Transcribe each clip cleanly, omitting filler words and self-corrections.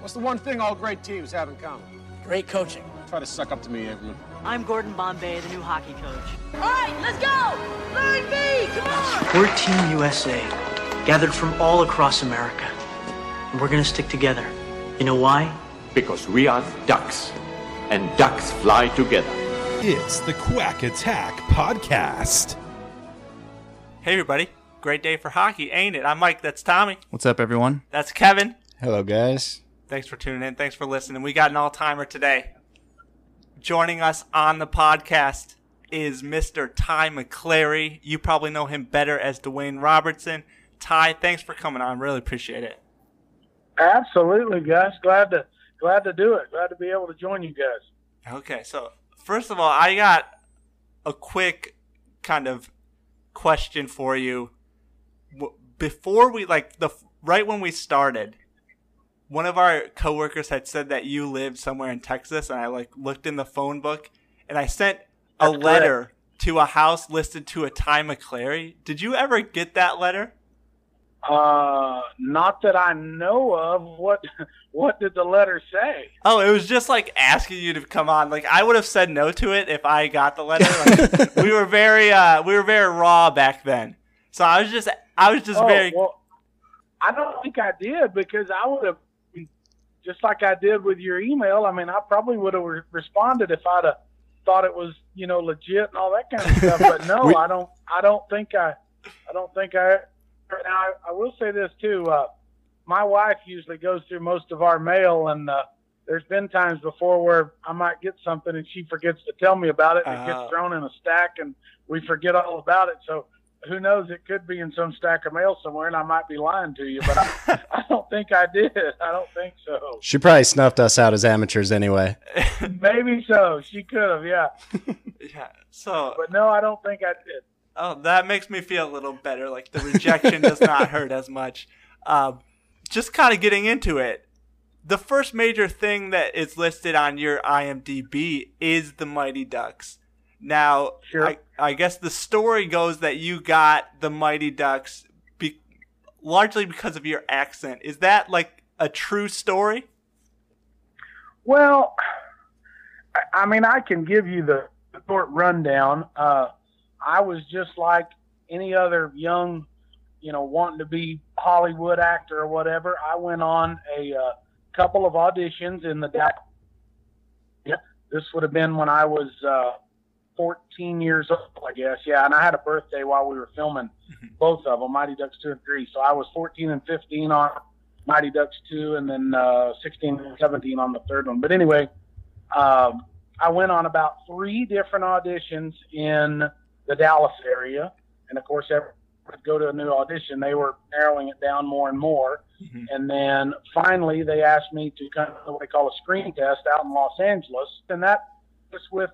What's the one thing all great teams have in common? Great coaching. Try to suck up to me, Everman. I'm Gordon Bombay, the new hockey coach. All right, let's go! Line B, come on! We're Team USA, gathered from all across America. And we're going to stick together. You know why? Because we are ducks, and ducks fly together. It's the Quack Attack Podcast. Hey, everybody. Great day for hockey, ain't it? I'm Mike, that's Tommy. What's up, everyone? That's Kevin. Hello, guys. Thanks for tuning in. Thanks for listening. We got an all-timer today. Joining us on the podcast is Mr. Ty McClary. You probably know him better as Dwayne Robertson. Ty, thanks for coming on. Really appreciate it. Absolutely, guys. Glad to do it. Glad to be able to join you guys. Okay, so first of all, I got a quick kind of question for you. Before we, right when we started, one of our coworkers had said that you lived somewhere in Texas, and I looked in the phone book, and I sent a letter to a house listed to a Ty McClary. Did you ever get that letter? Not that I know of. What did the letter say? Oh, it was just asking you to come on. I would have said no to it if I got the letter. We were very raw back then. So I was just very. Well, I don't think I did, because I would have. Just like I did with your email, I probably would have responded if I'd have thought it was, legit and all that kind of stuff. But no, I don't think I. Now, I will say this too. My wife usually goes through most of our mail, and there's been times before where I might get something and she forgets to tell me about it, and it gets thrown in a stack, and we forget all about it. So who knows? It could be in some stack of mail somewhere, and I might be lying to you, but I don't think I did. I don't think so. She probably snuffed us out as amateurs anyway. Maybe so. She could have, yeah. Yeah. So, but no, I don't think I did. Oh, that makes me feel a little better. The rejection does not hurt as much. Just kind of getting into it. The first major thing that is listed on your IMDb is the Mighty Ducks. Now, sure. I guess the story goes that you got the Mighty Ducks largely because of your accent. Is that a true story? Well, I can give you the short rundown. I was just like any other young, wanting to be Hollywood actor or whatever. I went on a couple of auditions in the This would have been when I was 14 years old, I guess. Yeah, and I had a birthday while we were filming both of them, Mighty Ducks 2 and 3. So I was 14 and 15 on Mighty Ducks 2, and then 16 and 17 on the third one. But anyway, I went on about three different auditions in the Dallas area. And, of course, every would go to a new audition. They were narrowing it down more and more. Mm-hmm. And then finally they asked me to come to what they call a screen test out in Los Angeles. And that was with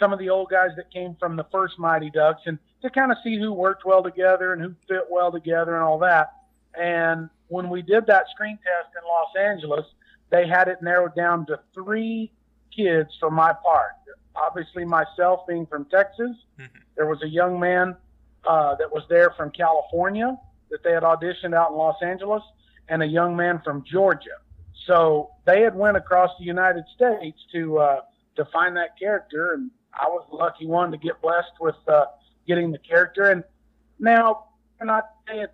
some of the old guys that came from the first Mighty Ducks, and to kind of see who worked well together and who fit well together and all that. And when we did that screen test in Los Angeles, they had it narrowed down to three kids for my part. Obviously myself being from Texas. Mm-hmm. There was a young man that was there from California that they had auditioned out in Los Angeles, and a young man from Georgia. So they had went across the United States to find that character, and I was the lucky one to get blessed with getting the character. And now, I'm not saying it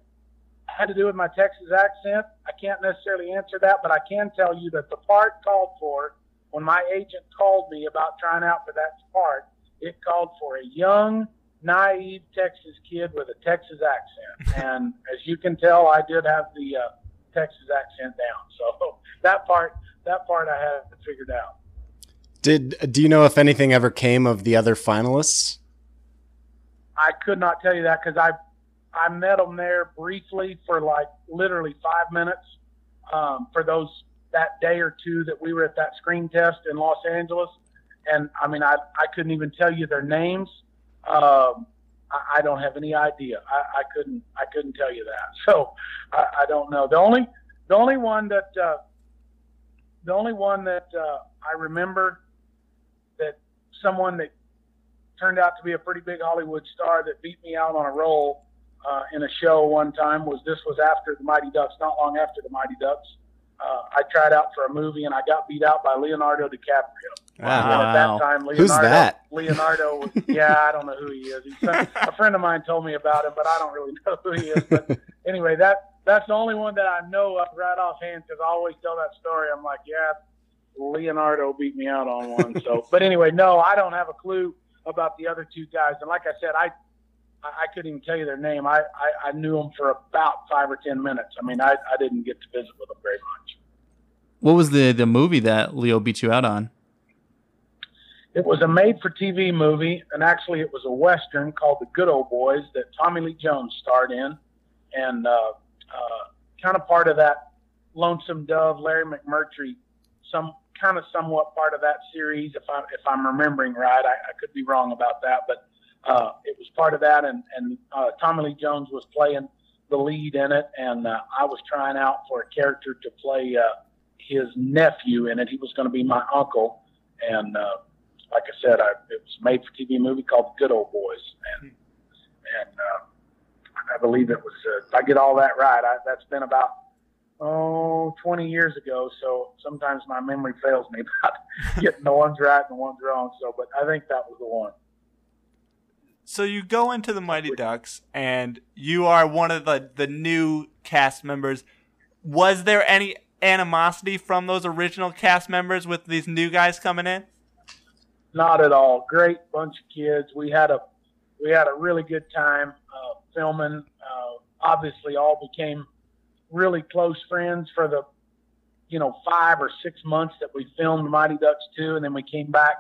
had to do with my Texas accent. I can't necessarily answer that, but I can tell you that the part called for, when my agent called me about trying out for that part, it called for a young, naive Texas kid with a Texas accent. And as you can tell, I did have the Texas accent down. So that part I had figured out. Do you know if anything ever came of the other finalists? I could not tell you that, because I met them there briefly for literally 5 minutes for those that day or two that we were at that screen test in Los Angeles. And I mean, I couldn't even tell you their names. I don't have any idea. I couldn't tell you that. So I don't know. The only one that I remember that someone that turned out to be a pretty big Hollywood star that beat me out on a roll in a show one time was after the Mighty Ducks, not long after the Mighty Ducks. I tried out for a movie and I got beat out by Leonardo DiCaprio. Wow. And at that time, Leonardo, who's that? Leonardo was, yeah, I don't know who he is. A friend of mine told me about him, but I don't really know who he is. But anyway, that's the only one that I know of right offhand, because I always tell that story. I'm like, yeah, Leonardo beat me out on one. So, but anyway, no, I don't have a clue about the other two guys. And like I said, I couldn't even tell you their name. I knew them for about 5 or 10 minutes. I mean, I didn't get to visit with them very much. What was the movie that Leo beat you out on? It was a made-for-TV movie, and actually it was a Western called The Good Old Boys that Tommy Lee Jones starred in, and kind of part of that Lonesome Dove, Larry McMurtry, somewhat part of that series, if I'm remembering right. I could be wrong about that, but it was part of that, and Tommy Lee Jones was playing the lead in it, and I was trying out for a character to play his nephew in it. He was going to be my uncle, and like I said, it was a made-for-TV movie called The Good Old Boys, and I believe it was, if I get all that right, that's been about 20 years ago, so sometimes my memory fails me about getting the ones right and the ones wrong, so, but I think that was the one. So you go into the Mighty Ducks, and you are one of the new cast members. Was there any animosity from those original cast members with these new guys coming in? Not at all. Great bunch of kids. We had a really good time filming. Obviously, all became really close friends for the 5 or 6 months that we filmed Mighty Ducks 2, and then we came back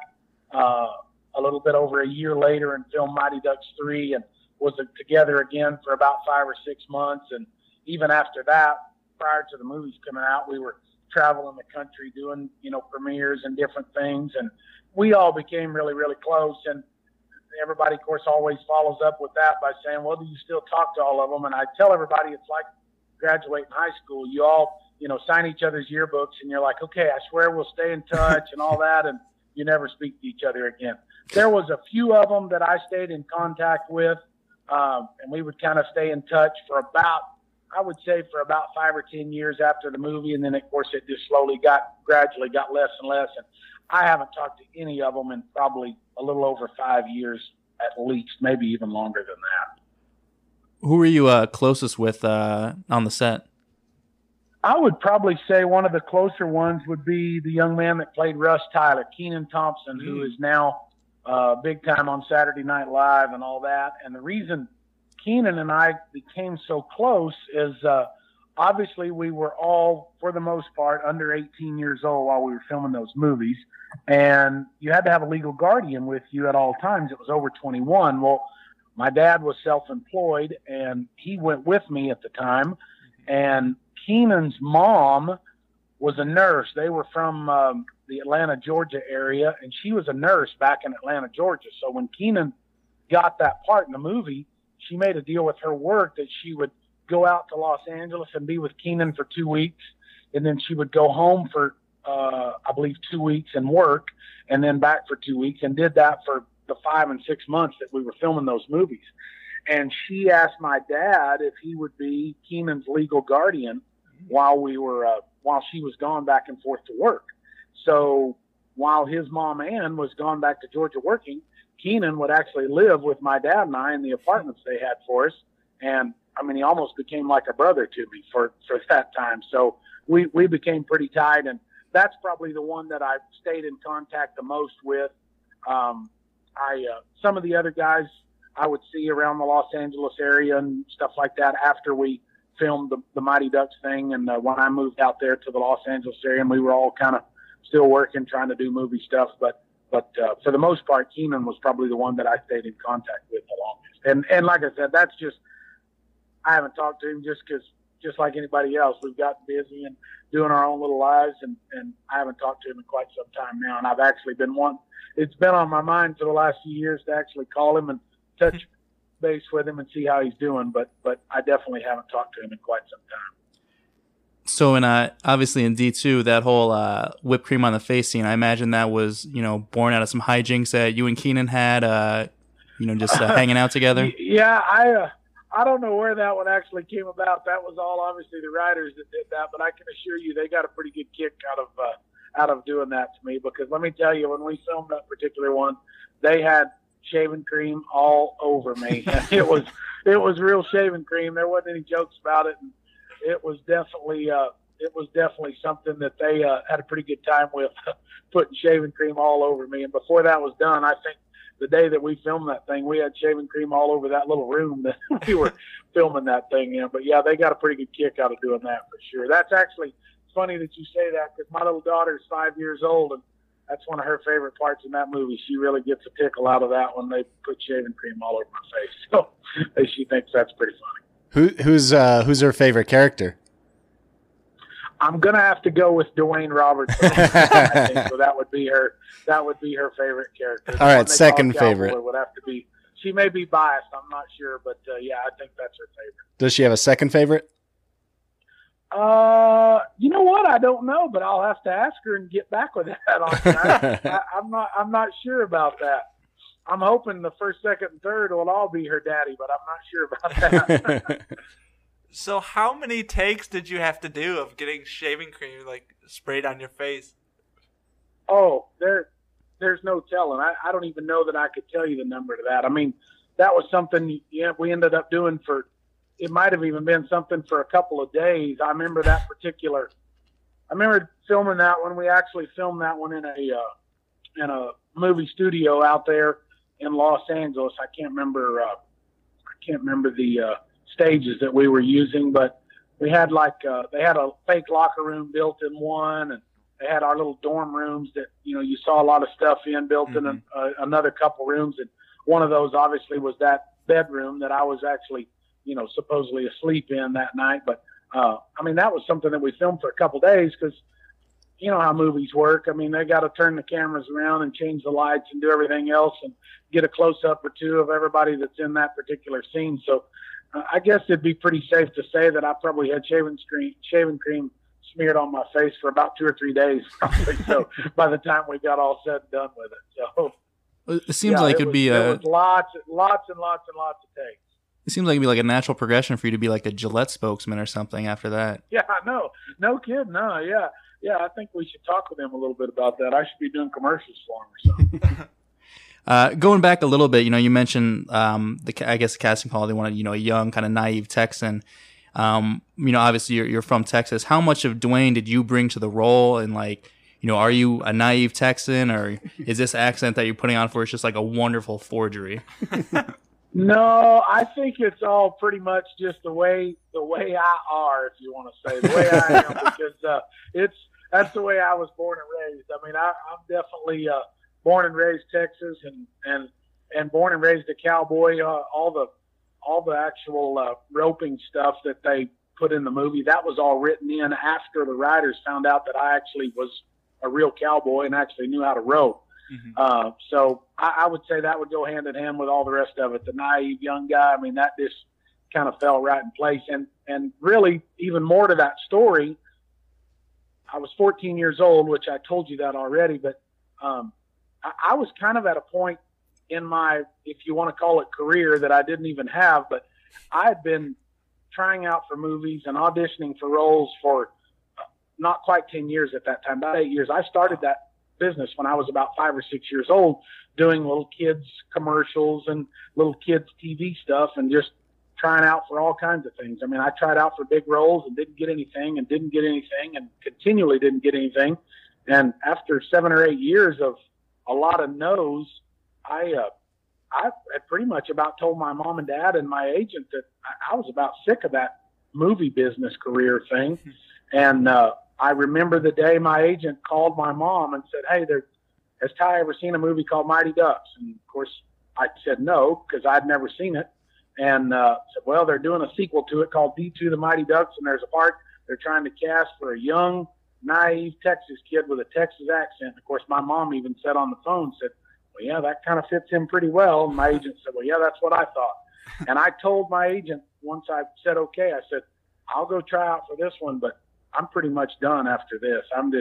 a little bit over a year later and filmed Mighty Ducks 3 and was together again for about 5 or 6 months. And even after that, prior to the movies coming out, we were traveling the country doing, premieres and different things. And we all became really, really close. And everybody, of course, always follows up with that by saying, well, do you still talk to all of them? And I tell everybody it's like graduating high school. You all, sign each other's yearbooks and you're like, okay, I swear we'll stay in touch and all that. And you never speak to each other again. There was a few of them that I stayed in contact with, and we would kind of stay in touch for about 5 or 10 years after the movie. And then, of course, it just gradually got less and less. And I haven't talked to any of them in probably a little over 5 years at least, maybe even longer than that. Who were you closest with on the set? I would probably say one of the closer ones would be the young man that played Russ Tyler, Kenan Thompson, who is now big time on Saturday Night Live and all that. And the reason Kenan and I became so close is obviously we were all, for the most part, under 18 years old while we were filming those movies. And you had to have a legal guardian with you at all times. It was over 21. Well, my dad was self-employed, and he went with me at the time. And Kenan's mom was a nurse. They were from the Atlanta, Georgia area, and she was a nurse back in Atlanta, Georgia. So when Kenan got that part in the movie, she made a deal with her work that she would go out to Los Angeles and be with Kenan for 2 weeks, and then she would go home for, I believe, 2 weeks and work, and then back for 2 weeks, and did that for the 5 and 6 months that we were filming those movies. And she asked my dad if he would be Kenan's legal guardian while we were, while she was gone back and forth to work. So while his mom, Ann, was gone back to Georgia working, Kenan would actually live with my dad and I in the apartments they had for us. And I mean, he almost became like a brother to me for that time. So we became pretty tight, and that's probably the one that I've stayed in contact the most with. Some of the other guys I would see around the Los Angeles area and stuff like that after we filmed the Mighty Ducks thing. And when I moved out there to the Los Angeles area, and we were all kind of still working, trying to do movie stuff. But for the most part, Kenan was probably the one that I stayed in contact with the longest. And like I said, that's just, I haven't talked to him just because just like anybody else, we've gotten busy and doing our own little lives, and I haven't talked to him in quite some time now. And I've actually been one. It's been on my mind for the last few years to actually call him and touch base with him and see how he's doing. But I definitely haven't talked to him in quite some time. So obviously in D2, that whole whipped cream on the face scene, I imagine that was, you know, born out of some hijinks that you and Kenan had, you know, just hanging out together. Yeah, I don't know where that one actually came about. That was all obviously the writers that did that, but I can assure you they got a pretty good kick out of doing that to me, because let me tell you, when we filmed that particular one, they had shaving cream all over me. it was real shaving cream. There wasn't any jokes about it, and it was definitely something that they had a pretty good time with, putting shaving cream all over me. And before that was done, I think the day that we filmed that thing, we had shaving cream all over that little room that we were filming that thing in. But yeah, they got a pretty good kick out of doing that for sure. That's actually funny that you say that, because my little daughter's 5 years old, and that's one of her favorite parts in that movie. She really gets a tickle out of that when they put shaving cream all over my face. So she thinks that's pretty funny. Who's her favorite character? I'm gonna have to go with Dwayne Robertson. I think. So that would be her favorite character. All right, second favorite would have to be. She may be biased. I'm not sure, but yeah, I think that's her favorite. Does she have a second favorite? You know what? I don't know, but I'll have to ask her and get back with that. I'm not sure about that. I'm hoping the first, second, and third will all be her daddy, but I'm not sure about that. So how many takes did you have to do of getting shaving cream like sprayed on your face? Oh, there's no telling. I don't even know that I could tell you the number to that. I mean, that was something we ended up doing for, it might have even been something for a couple of days. I remember that particular, I remember filming that one. We actually filmed that one in a movie studio out there in Los Angeles. I can't remember the stages that we were using, but we had they had a fake locker room built in one, and they had our little dorm rooms that, you know, you saw a lot of stuff in built in another couple rooms. And one of those obviously was that bedroom that I was actually, you know, supposedly asleep in that night. But, I mean, that was something that we filmed for a couple days, because you know how movies work. I mean, they got to turn the cameras around and change the lights and do everything else and get a close-up or two of everybody that's in that particular scene. So I guess it'd be pretty safe to say that I probably had shaving cream smeared on my face for about 2 or 3 days, probably, so by the time we got all said and done with it. So it seems like it'd be lots and lots of takes. It seems like it'd be like a natural progression for you to be like a Gillette spokesman or something after that. Yeah, I know. No kidding. No, yeah. Yeah, I think we should talk with him a little bit about that. I should be doing commercials for him or something. Going back a little bit, you know, you mentioned the casting call. They wanted, you know, a young, kind of naive Texan. You know, obviously you're from Texas. How much of Dwayne did you bring to the role? And like, you know, are you a naive Texan, or is this accent that you're putting on for is just like a wonderful forgery? No, I think it's all pretty much just the way I are, if you want to say, the way I am, because that's the way I was born and raised. I mean, I'm definitely born and raised Texas, and born and raised a cowboy. All the actual roping stuff that they put in the movie, that was all written in after the writers found out that I actually was a real cowboy and actually knew how to rope. Mm-hmm. So I would say that would go hand in hand with all the rest of it. The naive young guy, I mean, that just kind of fell right in place. And really, even more to that story, I was 14 years old, which I told you that already, but I was kind of at a point in my, if you want to call it career, that I didn't even have, but I had been trying out for movies and auditioning for roles for not quite 10 years at that time, about 8 years. I started that business when I was about 5 or 6 years old, doing little kids commercials and little kids TV stuff and just trying out for all kinds of things. I mean, I tried out for big roles and didn't get anything and continually didn't get anything. And after 7 or 8 years of a lot of no's, I had pretty much about told my mom and dad and my agent that I was about sick of that movie business career thing. And, I remember the day my agent called my mom and said, "Hey, has Ty ever seen a movie called Mighty Ducks?" And of course I said no, because I'd never seen it. and said, well, they're doing a sequel to it called D2: The Mighty Ducks, and there's a part they're trying to cast for a young, naive Texas kid with a Texas accent. Of course, my mom even said on the phone, said, well, yeah, that kind of fits him pretty well. And my agent said, well, yeah, that's what I thought. And I told my agent once I said, okay, I said, I'll go try out for this one, but I'm pretty much done after this. I'm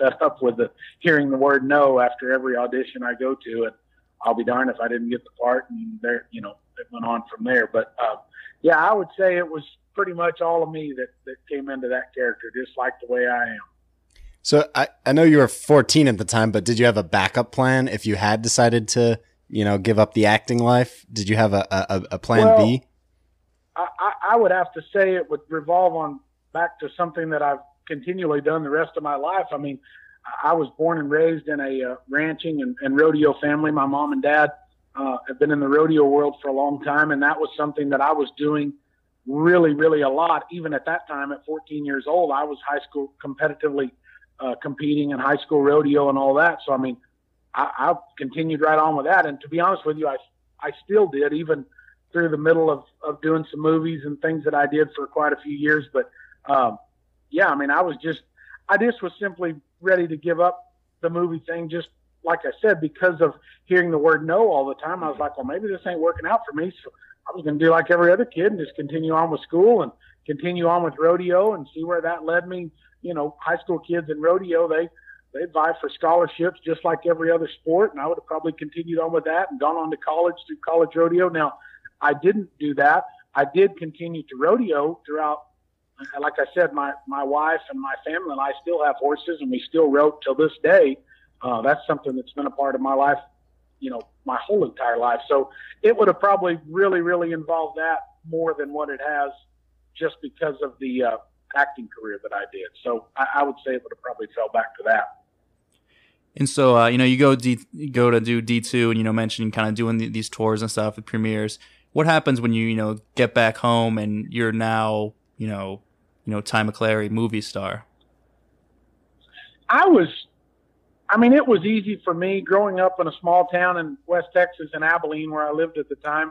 fed up with hearing the word no after every audition I go to, and I'll be darned if I didn't get the part. And there, you know, it went on from there. But yeah, I would say it was pretty much all of me that came into that character, just like the way I am. So I know you were 14 at the time, but did you have a backup plan if you had decided to, you know, give up the acting life? Did you have a plan B? I would have to say it would revolve on back to something that I've continually done the rest of my life. I mean, I was born and raised in a ranching and rodeo family. My mom and dad have been in the rodeo world for a long time, and that was something that I was doing really, really a lot. Even at that time, at 14 years old, I was high school competitively competing in high school rodeo and all that. So, I mean, I continued right on with that. And to be honest with you, I still did, even through the middle of doing some movies and things that I did for quite a few years. But yeah, I mean, I just was simply ready to give up the movie thing. Just like I said, because of hearing the word no all the time, I was like, well, maybe this ain't working out for me. So I was going to do like every other kid and just continue on with school and continue on with rodeo and see where that led me. You know, high school kids in rodeo, they vie for scholarships just like every other sport. And I would have probably continued on with that and gone on to college through college rodeo. Now, I didn't do that. I did continue to rodeo throughout. Like I said, my wife and my family and I still have horses, and we still rope till this day. That's something that's been a part of my life, you know, my whole entire life. So it would have probably really, really involved that more than what it has, just because of the acting career that I did. So I would say it would have probably fell back to that. And so, you know, you go to do D2, and, you know, mentioned kind of doing these tours and stuff, the premieres. What happens when you know, get back home and you're now, you know, Ty McClary, movie star? It was easy for me growing up in a small town in West Texas in Abilene, where I lived at the time.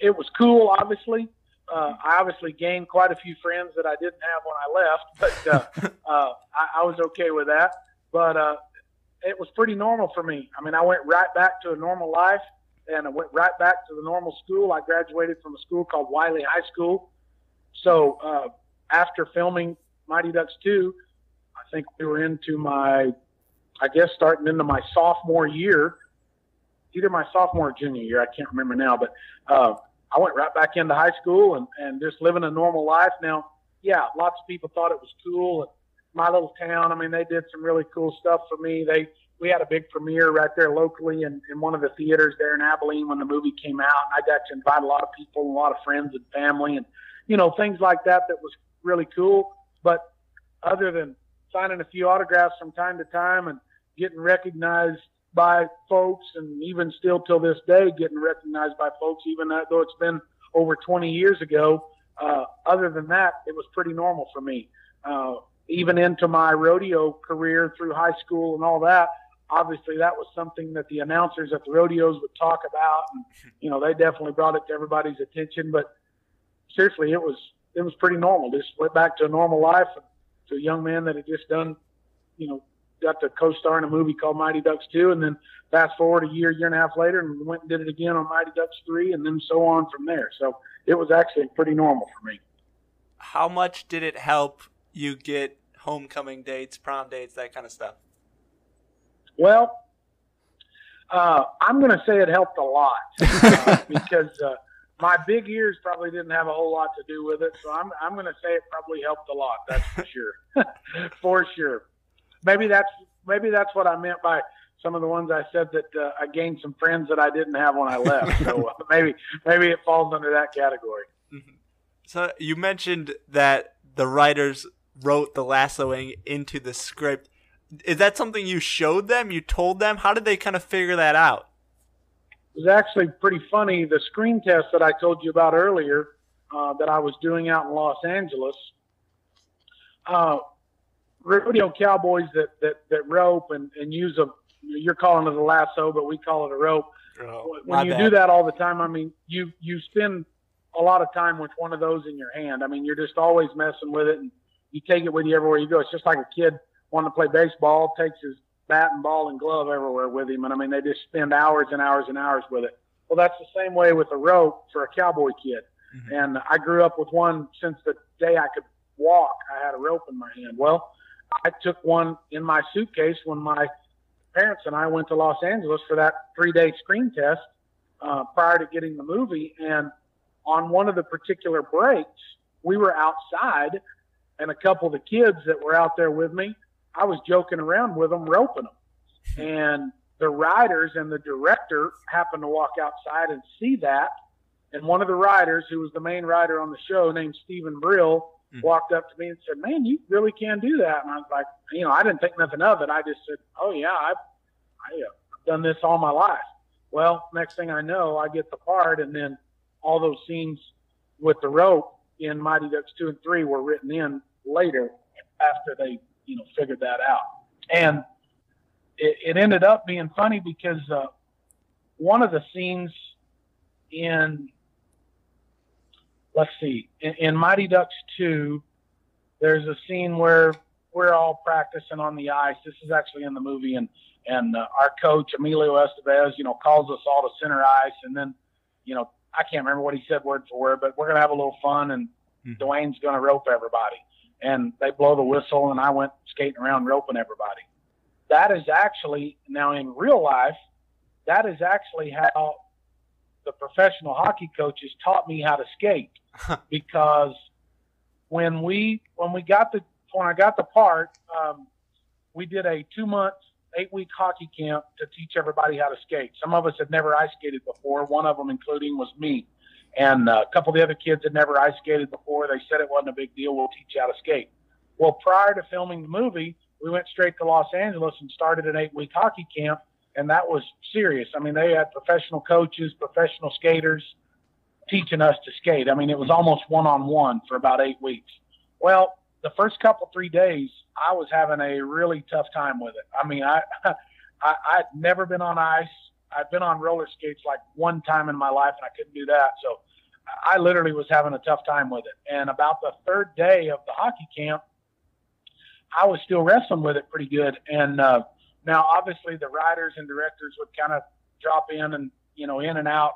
It was cool, obviously. I obviously gained quite a few friends that I didn't have when I left, but I was okay with that. But it was pretty normal for me. I mean, I went right back to a normal life, and I went right back to the normal school. I graduated from a school called Wylie High School. So after filming Mighty Ducks 2, I think we were starting into my sophomore year, either my sophomore or junior year, I can't remember now, but I went right back into high school and just living a normal life. Now, yeah, lots of people thought it was cool. And my little town, I mean, they did some really cool stuff for me. We had a big premiere right there locally in one of the theaters there in Abilene when the movie came out. I got to invite a lot of people, a lot of friends and family, and, you know, things like that was really cool. But other than signing a few autographs from time to time and getting recognized by folks, and even still till this day getting recognized by folks, even though it's been over 20 years ago, other than that, it was pretty normal for me. Even into my rodeo career through high school and all that, obviously that was something that the announcers at the rodeos would talk about, and, you know, they definitely brought it to everybody's attention. But seriously, it was pretty normal. Just went back to a normal life, to a young man that had just done, you know, got to co-star in a movie called Mighty Ducks 2, and then fast forward a year and a half later, and went and did it again on Mighty Ducks 3, and then so on from there. So it was actually pretty normal for me. How much did it help you get homecoming dates, prom dates, that kind of stuff? Well, I'm going to say it helped a lot because my big ears probably didn't have a whole lot to do with it. So I'm going to say it probably helped a lot. That's for sure. For sure. Maybe that's what I meant by some of the ones I said that I gained some friends that I didn't have when I left. So maybe it falls under that category. Mm-hmm. So you mentioned that the writers wrote the lassoing into the script. Is that something you showed them? You told them? How did they kind of figure that out? It was actually pretty funny. The screen test that I told you about earlier that I was doing out in Los Angeles, rodeo cowboys that rope and use you're calling it a lasso, but we call it a rope. When you do that all the time, I mean, you spend a lot of time with one of those in your hand. I mean, you're just always messing with it, and you take it with you everywhere you go. It's just like a kid wanting to play baseball, takes his bat and ball and glove everywhere with him. And I mean, they just spend hours and hours and hours with it. Well, that's the same way with a rope for a cowboy kid. Mm-hmm. And I grew up with one since the day I could walk. I had a rope in my hand. Well, I took one in my suitcase when my parents and I went to Los Angeles for that 3-day screen test prior to getting the movie. And on one of the particular breaks, we were outside, and a couple of the kids that were out there with me, I was joking around with them, roping them. And the riders and the director happened to walk outside and see that. And one of the riders, who was the main rider on the show, named Steven Brill, walked up to me and said, "Man, you really can do that." And I was like, you know, I didn't think nothing of it. I just said, "Oh yeah, I've done this all my life." Well, next thing I know, I get the part, and then all those scenes with the rope in Mighty Ducks 2 and 3 were written in later after they, you know, figured that out. And it ended up being funny because one of the scenes in, let's see, in Mighty Ducks 2, there's a scene where we're all practicing on the ice. This is actually in the movie. And our coach, Emilio Estevez, you know, calls us all to center ice. And then, you know, I can't remember what he said word for word, but we're going to have a little fun, and Dwayne's going to rope everybody. And they blow the whistle, and I went skating around roping everybody. That is actually, now in real life, that is actually how the professional hockey coaches taught me how to skate. Because when I got the part, we did a 2-month, 8-week hockey camp to teach everybody how to skate. Some of us had never ice skated before. One of them, including, was me. And a couple of the other kids had never ice skated before. They said it wasn't a big deal. We'll teach you how to skate. Well, prior to filming the movie, we went straight to Los Angeles and started an 8-week hockey camp. And that was serious. I mean, they had professional coaches, professional skaters teaching us to skate. I mean, it was almost one-on-one for about 8 weeks. Well, the first couple, 3 days, I was having a really tough time with it. I mean, I'd never been on ice. I'd been on roller skates like one time in my life, and I couldn't do that. So I literally was having a tough time with it. And about the third day of the hockey camp, I was still wrestling with it pretty good. And, now, obviously, the writers and directors would kind of drop in and, you know, in and out,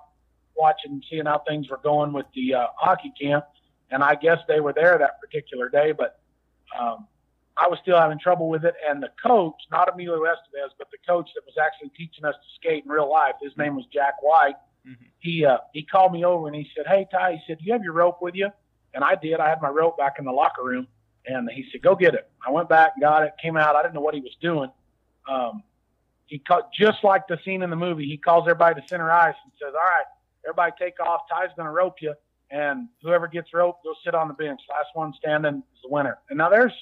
watching and seeing how things were going with the hockey camp. And I guess they were there that particular day, but I was still having trouble with it. And the coach, not Emilio Estevez, but the coach that was actually teaching us to skate in real life, his name was Jack White. Mm-hmm. He called me over and he said, "Hey, Ty," he said, "do you have your rope with you?" And I did. I had my rope back in the locker room. And he said, "Go get it." I went back, got it, came out. I didn't know what he was doing. He called, just like the scene in the movie, he calls everybody to center ice and says, "All right, everybody take off. Ty's going to rope you. And whoever gets roped, go sit on the bench. Last one standing is the winner." And now there's,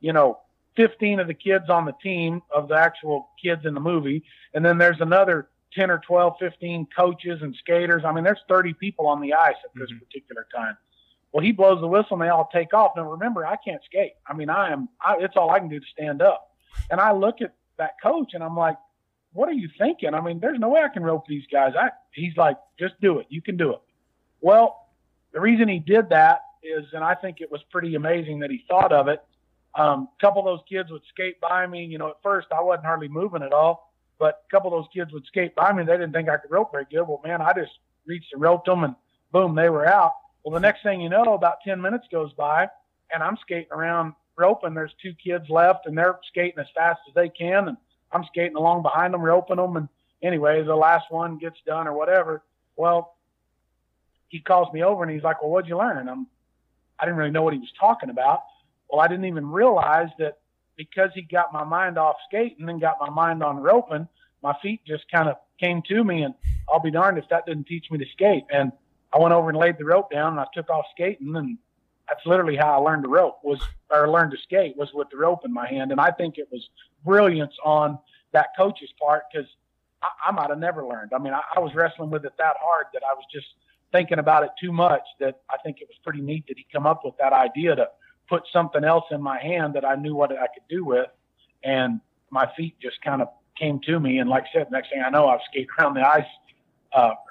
you know, 15 of the kids on the team of the actual kids in the movie. And then there's another 10 or 12, 15 coaches and skaters. I mean, there's 30 people on the ice at this particular time. Well, he blows the whistle and they all take off. Now, remember, I can't skate. I mean, it's all I can do to stand up. And I look at that coach and I'm like, "What are you thinking? I mean, there's no way I can rope these guys." He's like, "Just do it. You can do it." Well, the reason he did that is, and I think it was pretty amazing that he thought of it, a couple of those kids would skate by me. You know, at first I wasn't hardly moving at all, but a couple of those kids would skate by me. They didn't think I could rope very good. Well, man, I just reached and roped them, and boom, they were out. Well, the next thing you know, about 10 minutes goes by, and I'm skating around roping. There's 2 kids left, and they're skating as fast as they can, and I'm skating along behind them, roping them. And anyway, the last one gets done or whatever. Well, he calls me over and he's like, "Well, what'd you learn?" I didn't really know what he was talking about. Well, I didn't even realize that because he got my mind off skating and got my mind on roping, my feet just kind of came to me, and I'll be darned if that didn't teach me to skate. And I went over and laid the rope down, and I took off skating, and that's literally how I learned to rope or learned to skate was with the rope in my hand. And I think it was brilliance on that coach's part, because I might have never learned. I mean, I was wrestling with it that hard that I was just thinking about it too much, that I think it was pretty neat that he come up with that idea to put something else in my hand that I knew what I could do with. And my feet just kind of came to me. And like I said, next thing I know, I've skated around the ice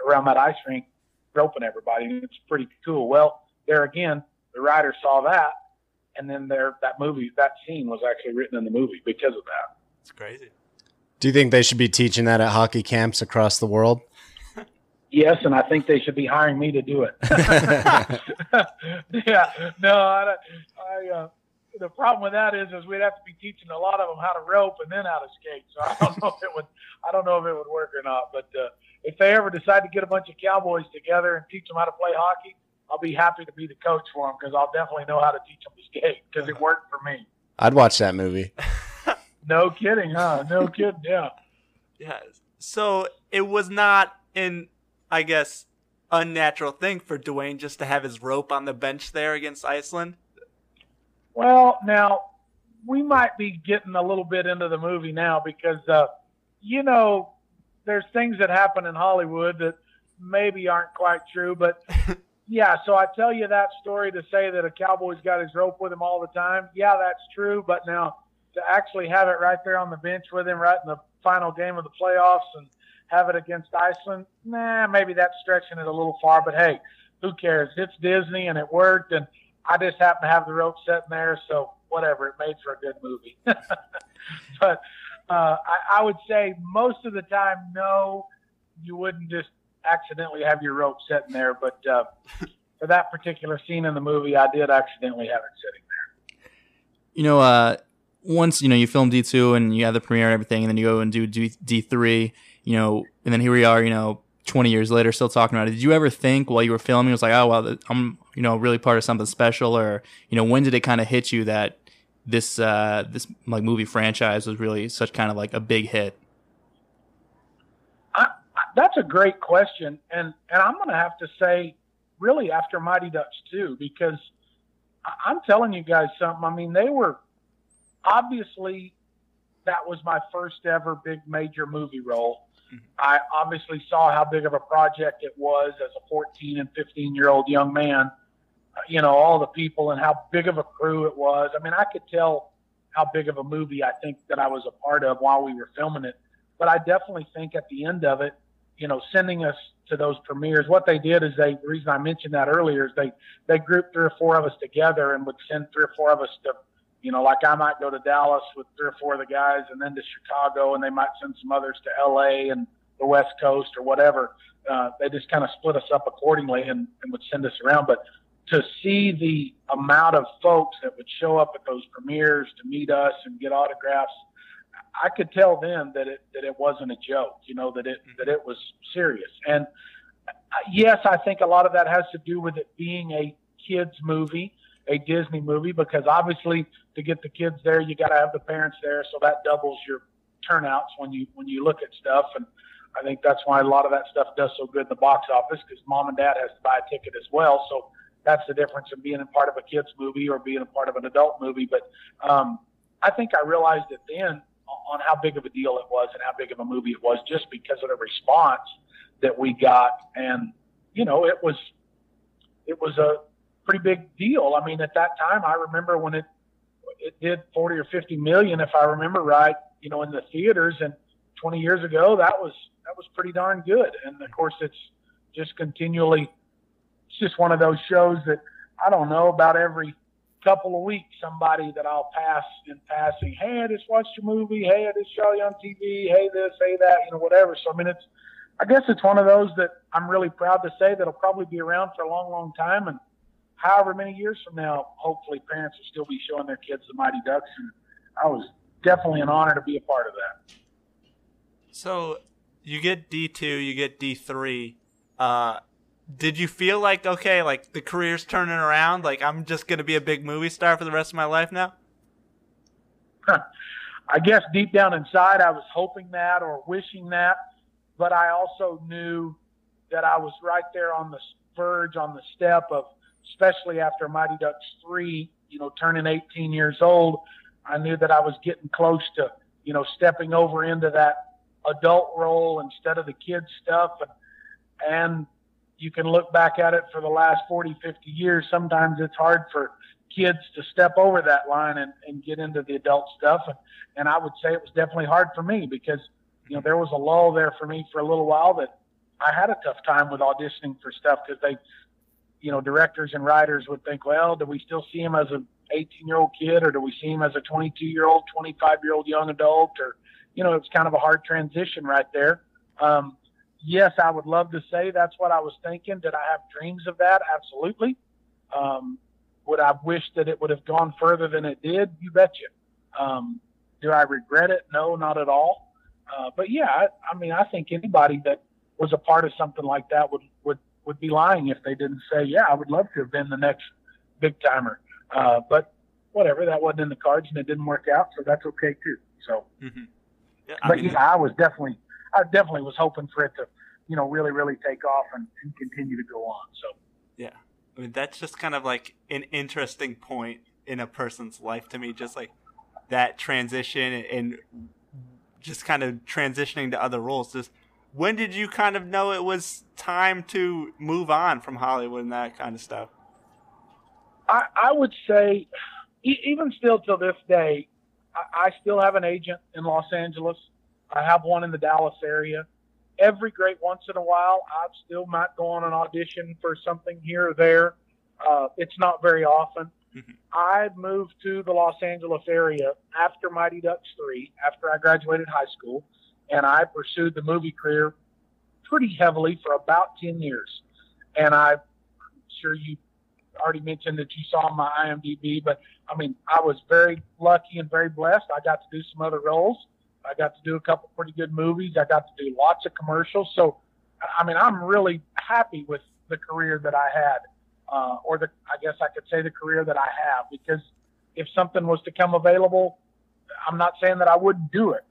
around that ice rink roping everybody. And it's pretty cool. Well, there again, the writer saw that, and then that scene was actually written in the movie because of that. It's crazy. Do you think they should be teaching that at hockey camps across the world? Yes, and I think they should be hiring me to do it. Yeah, no, the problem with that is we'd have to be teaching a lot of them how to rope and then how to skate. So I don't know if it would work or not. But if they ever decide to get a bunch of cowboys together and teach them how to play hockey, I'll be happy to be the coach for them because I'll definitely know how to teach them to skate because it worked for me. I'd watch that movie. No kidding, huh? No kidding, yeah. Yeah. So it was not an, I guess, unnatural thing for Dwayne just to have his rope on the bench there against Iceland. Well, now, we might be getting a little bit into the movie now because, there's things that happen in Hollywood that maybe aren't quite true. But, yeah, so I tell you that story to say that a cowboy's got his rope with him all the time. Yeah, that's true. But now to actually have it right there on the bench with him right in the final game of the playoffs and have it against Iceland, maybe that's stretching it a little far, but hey, who cares? It's Disney and it worked, and I just happened to have the rope sitting there, so whatever, it made for a good movie. But I would say most of the time, no, you wouldn't just accidentally have your rope sitting there, but for that particular scene in the movie, I did accidentally have it sitting there. Once, you film D2 and you have the premiere and everything, and then you go and do D3, and then here we are, 20 years later, still talking about it. Did you ever think while you were filming, it was like, oh, well, I'm, really part of something special? Or, when did it kind of hit you that this, this like movie franchise was really such kind of like a big hit? That's a great question. And I'm going to have to say really after Mighty Ducks 2, because I'm telling you guys something. I mean, they were, obviously, that was my first ever big major movie role. Mm-hmm. I obviously saw how big of a project it was as a 14 and 15-year-old young man, all the people and how big of a crew it was. I mean, I could tell how big of a movie I think that I was a part of while we were filming it. But I definitely think at the end of it, sending us to those premieres, what they did is the reason I mentioned that earlier is they grouped 3 or 4 of us together and would send 3 or 4 of us to, like I might go to Dallas with 3 or 4 of the guys and then to Chicago, and they might send some others to L.A. and the West Coast or whatever. They just kind of split us up accordingly and would send us around. But to see the amount of folks that would show up at those premieres to meet us and get autographs, I could tell then that it wasn't a joke, that it was serious. And, yes, I think a lot of that has to do with it being a kids' movie, a Disney movie, because obviously to get the kids there, you got to have the parents there. So that doubles your turnouts when you look at stuff. And I think that's why a lot of that stuff does so good in the box office, because mom and dad has to buy a ticket as well. So that's the difference in being a part of a kid's movie or being a part of an adult movie. But I think I realized it then on how big of a deal it was and how big of a movie it was just because of the response that we got. And, it was a pretty big deal. I mean, at that time, I remember when it did 40 or 50 million, if I remember right, in the theaters, and 20 years ago, that was pretty darn good. And of course, it's just one of those shows that I don't know, about every couple of weeks, somebody that I'll pass in passing, hey, I just watched your movie. Hey, I just saw you on TV. Hey, this, hey, that, whatever. So, I mean, I guess it's one of those that I'm really proud to say that'll probably be around for a long, long time. And however many years from now, hopefully parents will still be showing their kids the Mighty Ducks. And I was definitely an honor to be a part of that. So you get D2, you get D3. Did you feel like, okay, like the career's turning around? Like I'm just going to be a big movie star for the rest of my life now? I guess deep down inside I was hoping that or wishing that. But I also knew that I was right there on the verge, on the step of, especially after Mighty Ducks 3, turning 18 years old, I knew that I was getting close to, stepping over into that adult role instead of the kid stuff. And you can look back at it for the last 40, 50 years. Sometimes it's hard for kids to step over that line and get into the adult stuff. And I would say it was definitely hard for me because, there was a lull there for me for a little while that I had a tough time with auditioning for stuff because they, you know, directors and writers would think, well, do we still see him as an 18-year-old kid, or do we see him as a 22-year-old, 25-year-old young adult? Or, you know, it's kind of a hard transition right there. Yes, I would love to say that's what I was thinking. Did I have dreams of that? Absolutely. Would I wish that it would have gone further than it did? You betcha. Do I regret it? No, not at all. But yeah, I mean, I think anybody that was a part of something like that would be lying if they didn't say, yeah, I would love to have been the next big timer. But whatever, that wasn't in the cards and it didn't work out. So that's okay too. So, yeah, but yeah, I definitely was hoping for it to, you know, really, really take off and continue to go on. So, yeah, I mean, that's just kind of like an interesting point in a person's life to me, just like that transition and just kind of transitioning to other roles. Just when did you kind of know it was time to move on from Hollywood and that kind of stuff? I would say even still till this day, I still have an agent in Los Angeles. I have one in the Dallas area. Every great once in a while, I still might go on an audition for something here or there. It's not very often. Mm-hmm. I moved to the Los Angeles area after Mighty Ducks 3, after I graduated high school, and I pursued the movie career pretty heavily for about 10 years. And I'm sure you already mentioned that you saw my IMDb, but I mean, I was very lucky and very blessed. I got to do some other roles. I got to do a couple pretty good movies. I got to do lots of commercials. So, I mean, I'm really happy with the career that I had, I guess I could say the career that I have, because if something was to come available, I'm not saying that I wouldn't do it.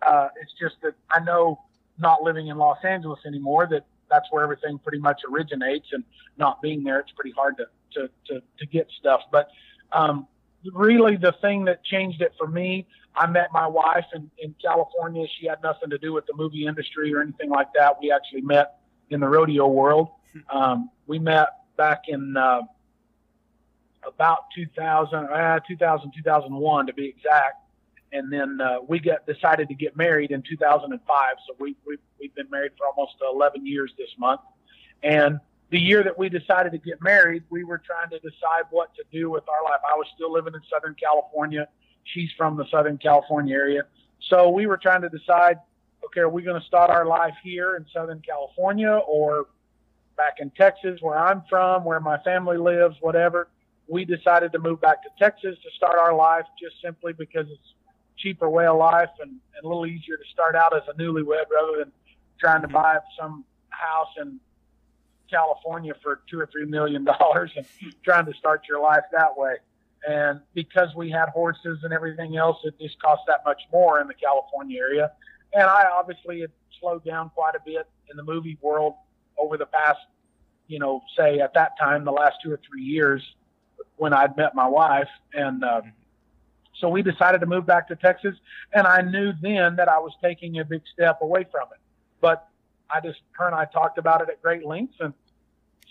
It's just that I know, not living in Los Angeles anymore, that that's where everything pretty much originates, and not being there, it's pretty hard to get stuff. But, really the thing that changed it for me, I met my wife in California. She had nothing to do with the movie industry or anything like that. We actually met in the rodeo world. We met back in about 2000, 2001 to be exact. And then we decided to get married in 2005. So we've been married for almost 11 years this month. And the year that we decided to get married, we were trying to decide what to do with our life. I was still living in Southern California. She's from the Southern California area. So we were trying to decide, okay, are we going to start our life here in Southern California or back in Texas where I'm from, where my family lives, whatever. We decided to move back to Texas to start our life just simply because it's a cheaper way of life and a little easier to start out as a newlywed rather than trying to buy some house in California for $2 or $3 million and trying to start your life that way. And because we had horses and everything else, it just cost that much more in the California area. And I obviously had slowed down quite a bit in the movie world over the past, you know, say at that time, the last 2 or 3 years when I'd met my wife. And so we decided to move back to Texas. And I knew then that I was taking a big step away from it. But her and I talked about it at great length and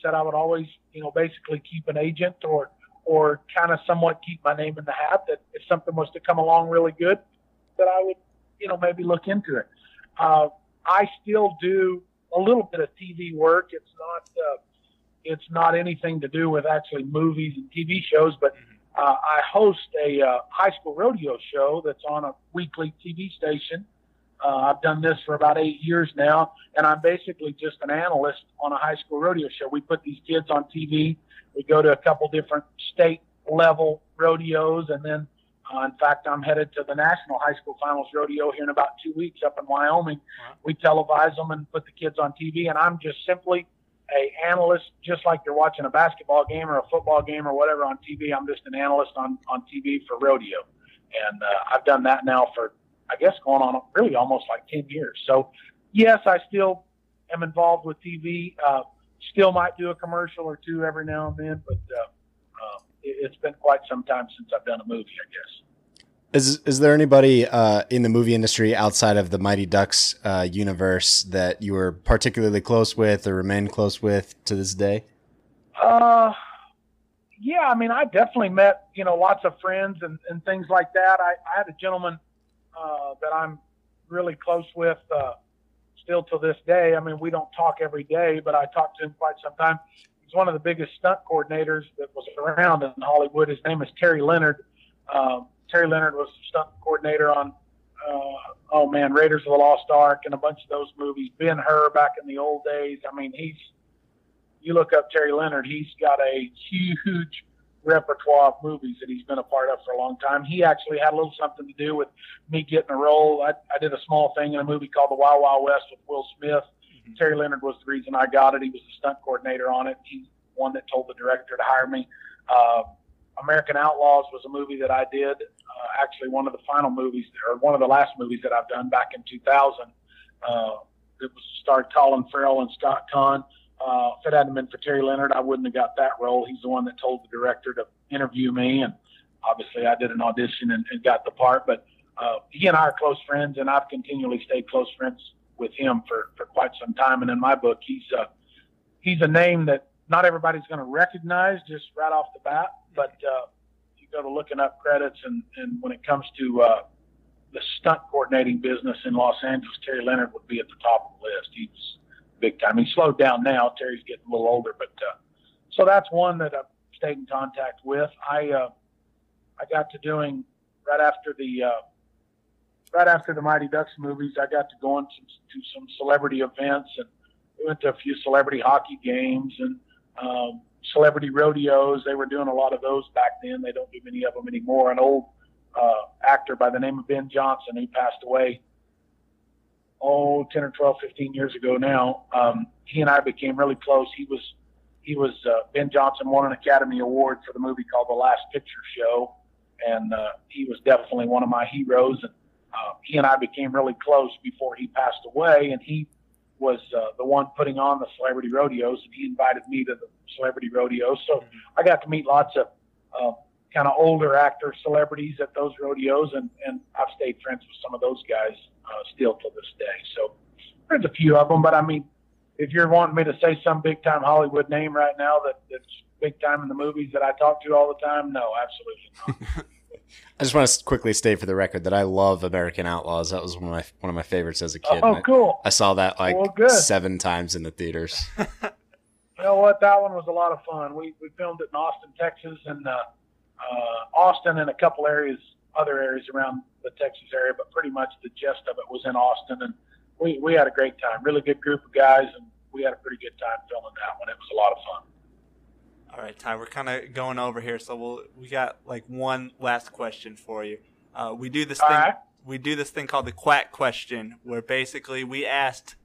said I would always, you know, basically keep an agent or kind of somewhat keep my name in the hat, that if something was to come along really good, that I would, you know, maybe look into it. I still do a little bit of TV work. It's not anything to do with actually movies and TV shows, but I host a high school rodeo show that's on a weekly TV station. I've done this for about 8 years now, and I'm basically just an analyst on a high school rodeo show. We put these kids on TV. We go to a couple different state-level rodeos, and then, in fact, I'm headed to the National High School Finals Rodeo here in about 2 weeks up in Wyoming. Wow. We televise them and put the kids on TV, and I'm just simply an analyst, just like you're watching a basketball game or a football game or whatever on TV. I'm just an analyst on TV for rodeo, and I've done that now for I guess going on really almost like 10 years. So yes, I still am involved with TV, still might do a commercial or two every now and then, but it's been quite some time since I've done a movie, I guess. Is there anybody in the movie industry outside of the Mighty Ducks universe that you were particularly close with or remain close with to this day? Yeah, I mean, I definitely met, you know, lots of friends and things like that. I had a gentleman that I'm really close with, still to this day. I mean, we don't talk every day, but I talk to him quite sometime. He's one of the biggest stunt coordinators that was around in Hollywood. His name is Terry Leonard. Terry Leonard was the stunt coordinator on, Raiders of the Lost Ark and a bunch of those movies. Ben-Hur back in the old days. I mean, you look up Terry Leonard, he's got a huge repertoire of movies that he's been a part of for a long time. He actually had a little something to do with me getting a role. I did a small thing in a movie called The Wild Wild West with Will Smith. Mm-hmm. Terry Leonard was the reason I got it. He was the stunt coordinator on it. He's the one that told the director to hire me. American Outlaws was a movie that I did, actually one of the final movies, or one of the last movies that I've done back in 2000. It starred Colin Farrell and Scott Kahn. If it hadn't been for Terry Leonard, I wouldn't have got that role. He's the one that told the director to interview me, and obviously I did an audition and got the part. But he and I are close friends, and I've continually stayed close friends with him for quite some time. And in my book, he's a name that not everybody's going to recognize just right off the bat. But you go to looking up credits, and when it comes to the stunt coordinating business in Los Angeles, Terry Leonard would be at the top of the list. He was big time. He slowed down now. Terry's getting a little older, but so that's one that I've stayed in contact with. I got to doing right after the Mighty Ducks movies. I got to going to some celebrity events, and we went to a few celebrity hockey games and celebrity rodeos. They were doing a lot of those back then. They don't do many of them anymore. An old actor by the name of Ben Johnson, who passed away 10 or 12, 15 years ago now, he and I became really close. Ben Johnson won an Academy Award for the movie called The Last Picture Show, and he was definitely one of my heroes. And he and I became really close before he passed away, and he was the one putting on the celebrity rodeos, and he invited me to the celebrity rodeos. So I got to meet lots of kind of older actor celebrities at those rodeos, and I've stayed friends with some of those guys still to this day. So there's a few of them, but I mean, if you're wanting me to say some big time Hollywood name right now that's big time in the movies that I talk to all the time, no, absolutely not. I just want to quickly state for the record that I love American Outlaws. That was one of my favorites as a kid. Oh, cool! I saw that seven times in the theaters. You know what? That one was a lot of fun. We filmed it in Austin, Texas, and Austin and a couple other areas around the Texas area, but pretty much the gist of it was in Austin, and we had a great time. Really good group of guys, and we had a pretty good time filming that one. It was a lot of fun. All right, Ty, we're kind of going over here, so we got like one last question for you. We do this thing called the Quack Question, where basically we asked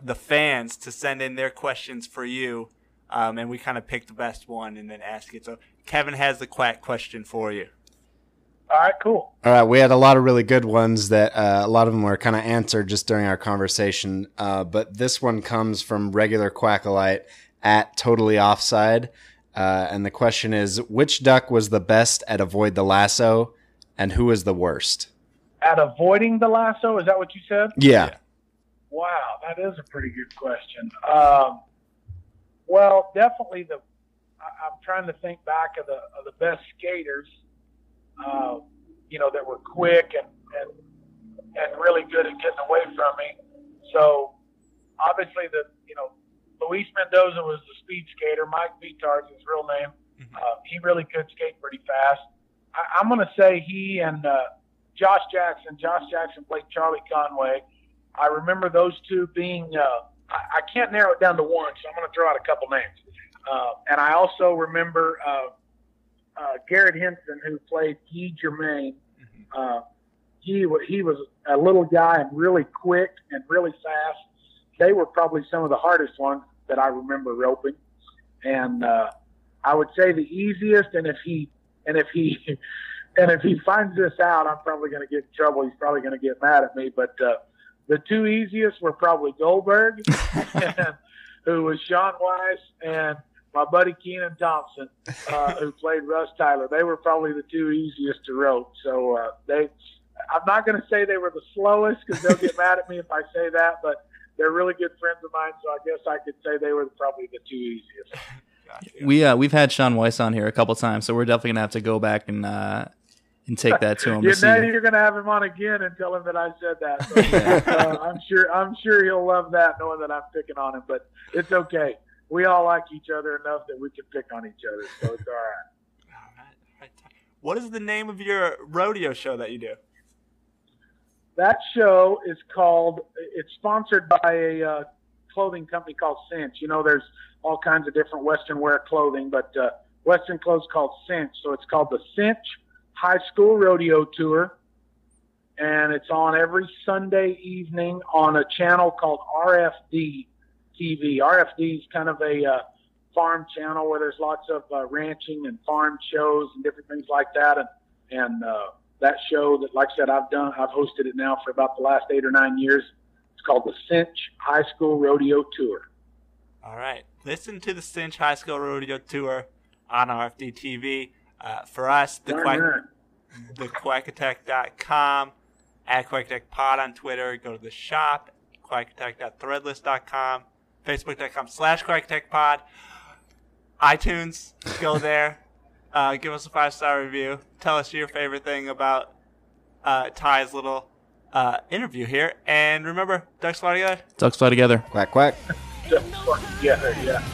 the fans to send in their questions for you, and we kind of picked the best one and then asked it. So Kevin has the Quack Question for you. All right, cool. All right, we had a lot of really good ones that a lot of them were kind of answered just during our conversation, but this one comes from regular Quackalite at Totally Offside, and the question is, which duck was the best at avoid the lasso, and who is the worst? At avoiding the lasso? Is that what you said? Yeah. Wow, that is a pretty good question. Well, definitely I'm trying to think back of the best skaters, that were quick and really good at getting away from me. So obviously Luis Mendoza was the speed skater. Mike Vitar is his real name. He really could skate pretty fast. I'm going to say he and Josh Jackson. Josh Jackson played Charlie Conway. I remember those two being I can't narrow it down to one, so I'm going to throw out a couple names. And I also remember Garrett Henson, who played Guy Germain. He was a little guy and really quick and really fast. They were probably some of the hardest ones that I remember roping. And I would say the easiest. And if he finds this out, I'm probably going to get in trouble. He's probably going to get mad at me. But the two easiest were probably Goldberg, who was Sean Weiss, and my buddy Kenan Thompson, who played Russ Tyler. They were probably the two easiest to rope. So I'm not going to say they were the slowest because they'll get mad at me if I say that, but they're really good friends of mine, so I guess I could say they were probably the two easiest. Gotcha. We've had Sean Weiss on here a couple times, so we're definitely going to have to go back and and take that to him. You're not even going to have him on again and tell him that I said that. But, I'm sure he'll love that, knowing that I'm picking on him. But it's okay. We all like each other enough that we can pick on each other, so it's all right. All right. What is the name of your rodeo show that you do? That show is called, it's sponsored by a clothing company called Cinch. You know, there's all kinds of different Western wear clothing, but Western clothes called Cinch. So it's called the Cinch High School Rodeo Tour, and it's on every Sunday evening on a channel called RFD-TV. RFD is kind of a farm channel where there's lots of ranching and farm shows and different things like that, and that show that, like I said, I've hosted it now for about the last 8 or 9 years. It's called the Cinch High School Rodeo Tour. All right. Listen to the Cinch High School Rodeo Tour on RFD-TV. For us, the quackattack.com, at quackattackpod on Twitter. Go to the shop, quackattack.threadless.com, facebook.com/quackattackpod, iTunes. Go there. Give us a 5-star review. Tell us your favorite thing about Ty's little interview here. And remember, ducks fly together. Ducks fly together. Quack, quack. Ducks fly together, yeah.